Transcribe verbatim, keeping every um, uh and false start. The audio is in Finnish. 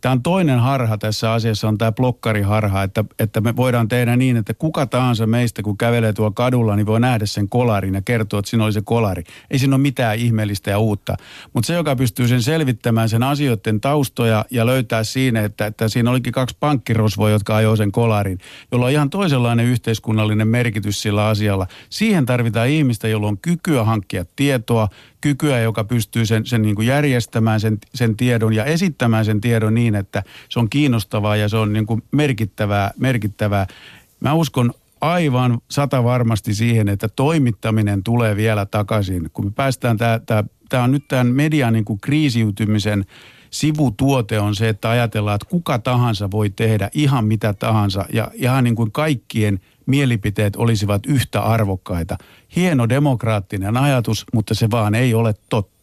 Tämä on toinen harha tässä asiassa, on tämä blokkariharha, että, että me voidaan tehdä niin, että kuka tahansa meistä, kun kävelee tuolla kadulla, niin voi nähdä sen kolarin ja kertoa, että siinä oli se kolari. Ei siinä ole mitään ihmeellistä ja uutta. Mutta se, joka pystyy sen selvittämään sen asioiden taustoja ja löytää siinä, että, että siinä olikin kaksi pankkirosvoa, jotka ajoi sen kolarin, jolla on ihan toisenlainen yhteiskunnallinen merkitys sillä asialla. Siihen tarvitaan ihmistä, jolla on kykyä hankkia tietoa, kykyä, joka pystyy sen, sen niin kuin järjestämään sen, sen tiedon ja esittämään sen tiedon niin, että se on kiinnostavaa ja se on niin kuin merkittävää, merkittävää. Mä uskon aivan sata varmasti siihen, että toimittaminen tulee vielä takaisin. Kun me päästään, tää, tää, tää on nyt tämän median niin kuin kriisiytymisen sivutuote on se, että ajatellaan, että kuka tahansa voi tehdä ihan mitä tahansa ja ihan niin kuin kaikkien mielipiteet olisivat yhtä arvokkaita. Hieno demokraattinen ajatus, mutta se vaan ei ole totta.